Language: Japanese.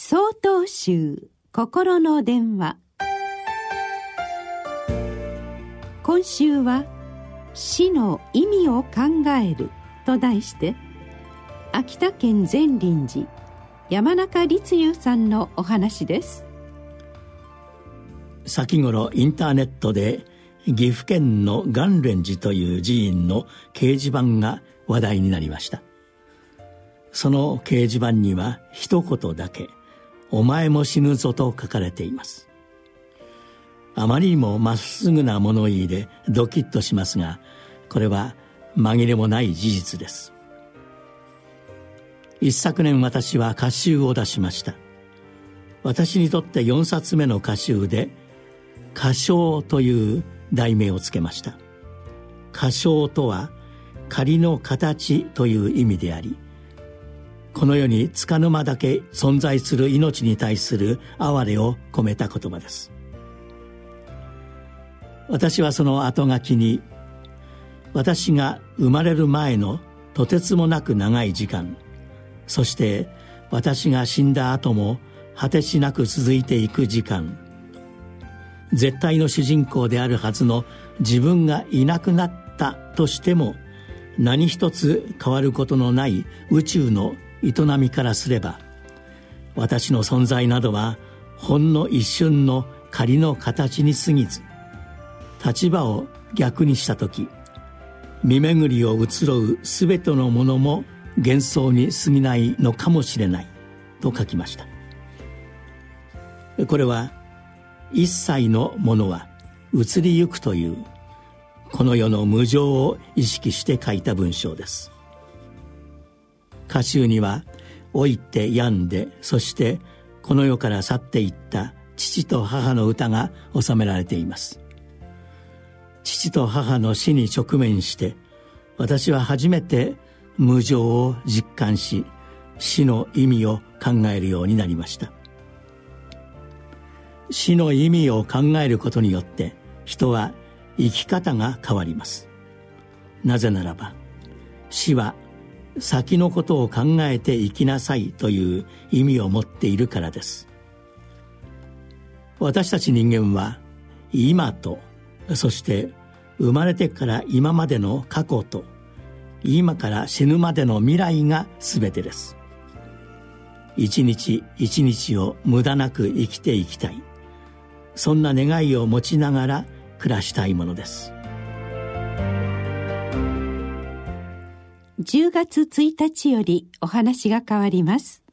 曹洞宗心の電話。今週は死の意味を考えると題して、秋田県善林寺山中律雄さんのお話です。先頃インターネットで岐阜県の元蓮寺という寺院の掲示板が話題になりました。その掲示板には一言だけ、お前も死ぬぞと書かれています。あまりにもまっすぐな物言いでドキッとしますが、これは紛れもない事実です。一昨年、私は歌集を出しました。私にとって4冊目の歌集で、歌唱という題名をつけました。歌唱とは仮の形という意味であり、この世に束の間だけ存在する命に対する哀れを込めた言葉です。私はその後書きに、私が生まれる前のとてつもなく長い時間、そして私が死んだ後も果てしなく続いていく時間、絶対の主人公であるはずの自分がいなくなったとしても、何一つ変わることのない宇宙の営みからすれば、私の存在などはほんの一瞬の仮の形に過ぎず、立場を逆にしたとき、見巡りを移ろうすべてのものも幻想に過ぎないのかもしれないと書きました。これは、一切のものは移りゆくというこの世の無常を意識して書いた文章です。歌集には、老いて病んで、そしてこの世から去っていった父と母の歌が収められています。父と母の死に直面して、私は初めて無常を実感し、死の意味を考えるようになりました。死の意味を考えることによって、人は生き方が変わります。なぜならば、死は先のことを考えて生きなさいという意味を持っているからです。私たち人間は、今と、そして生まれてから今までの過去と、今から死ぬまでの未来が全てです。一日一日を無駄なく生きていきたい、そんな願いを持ちながら暮らしたいものです。10月1日よりお話が変わります。